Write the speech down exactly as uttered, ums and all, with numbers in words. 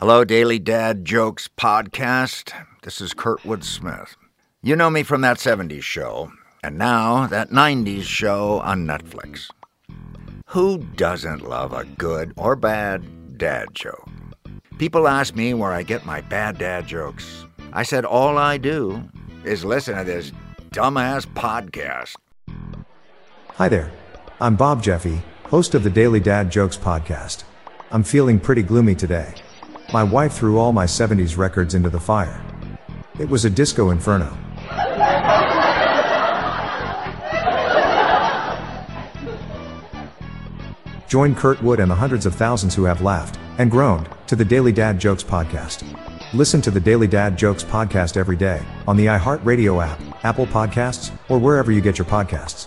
Hello, Daily Dad Jokes podcast. This is Kurtwood Smith. You know me from that seventies show, and now that nineties show on Netflix. Who doesn't love a good or bad dad joke? People ask me where I get my bad dad jokes. I said all I do is listen to this dumbass podcast. Hi there. I'm Bob Jeffy, host of the Daily Dad Jokes podcast. I'm feeling pretty gloomy today. My wife threw all my seventies records into the fire. It was a disco inferno. Join Kurtwood and the hundreds of thousands who have laughed and groaned to the Daily Dad Jokes podcast. Listen to the Daily Dad Jokes podcast every day on the iHeartRadio app, Apple Podcasts, or wherever you get your podcasts.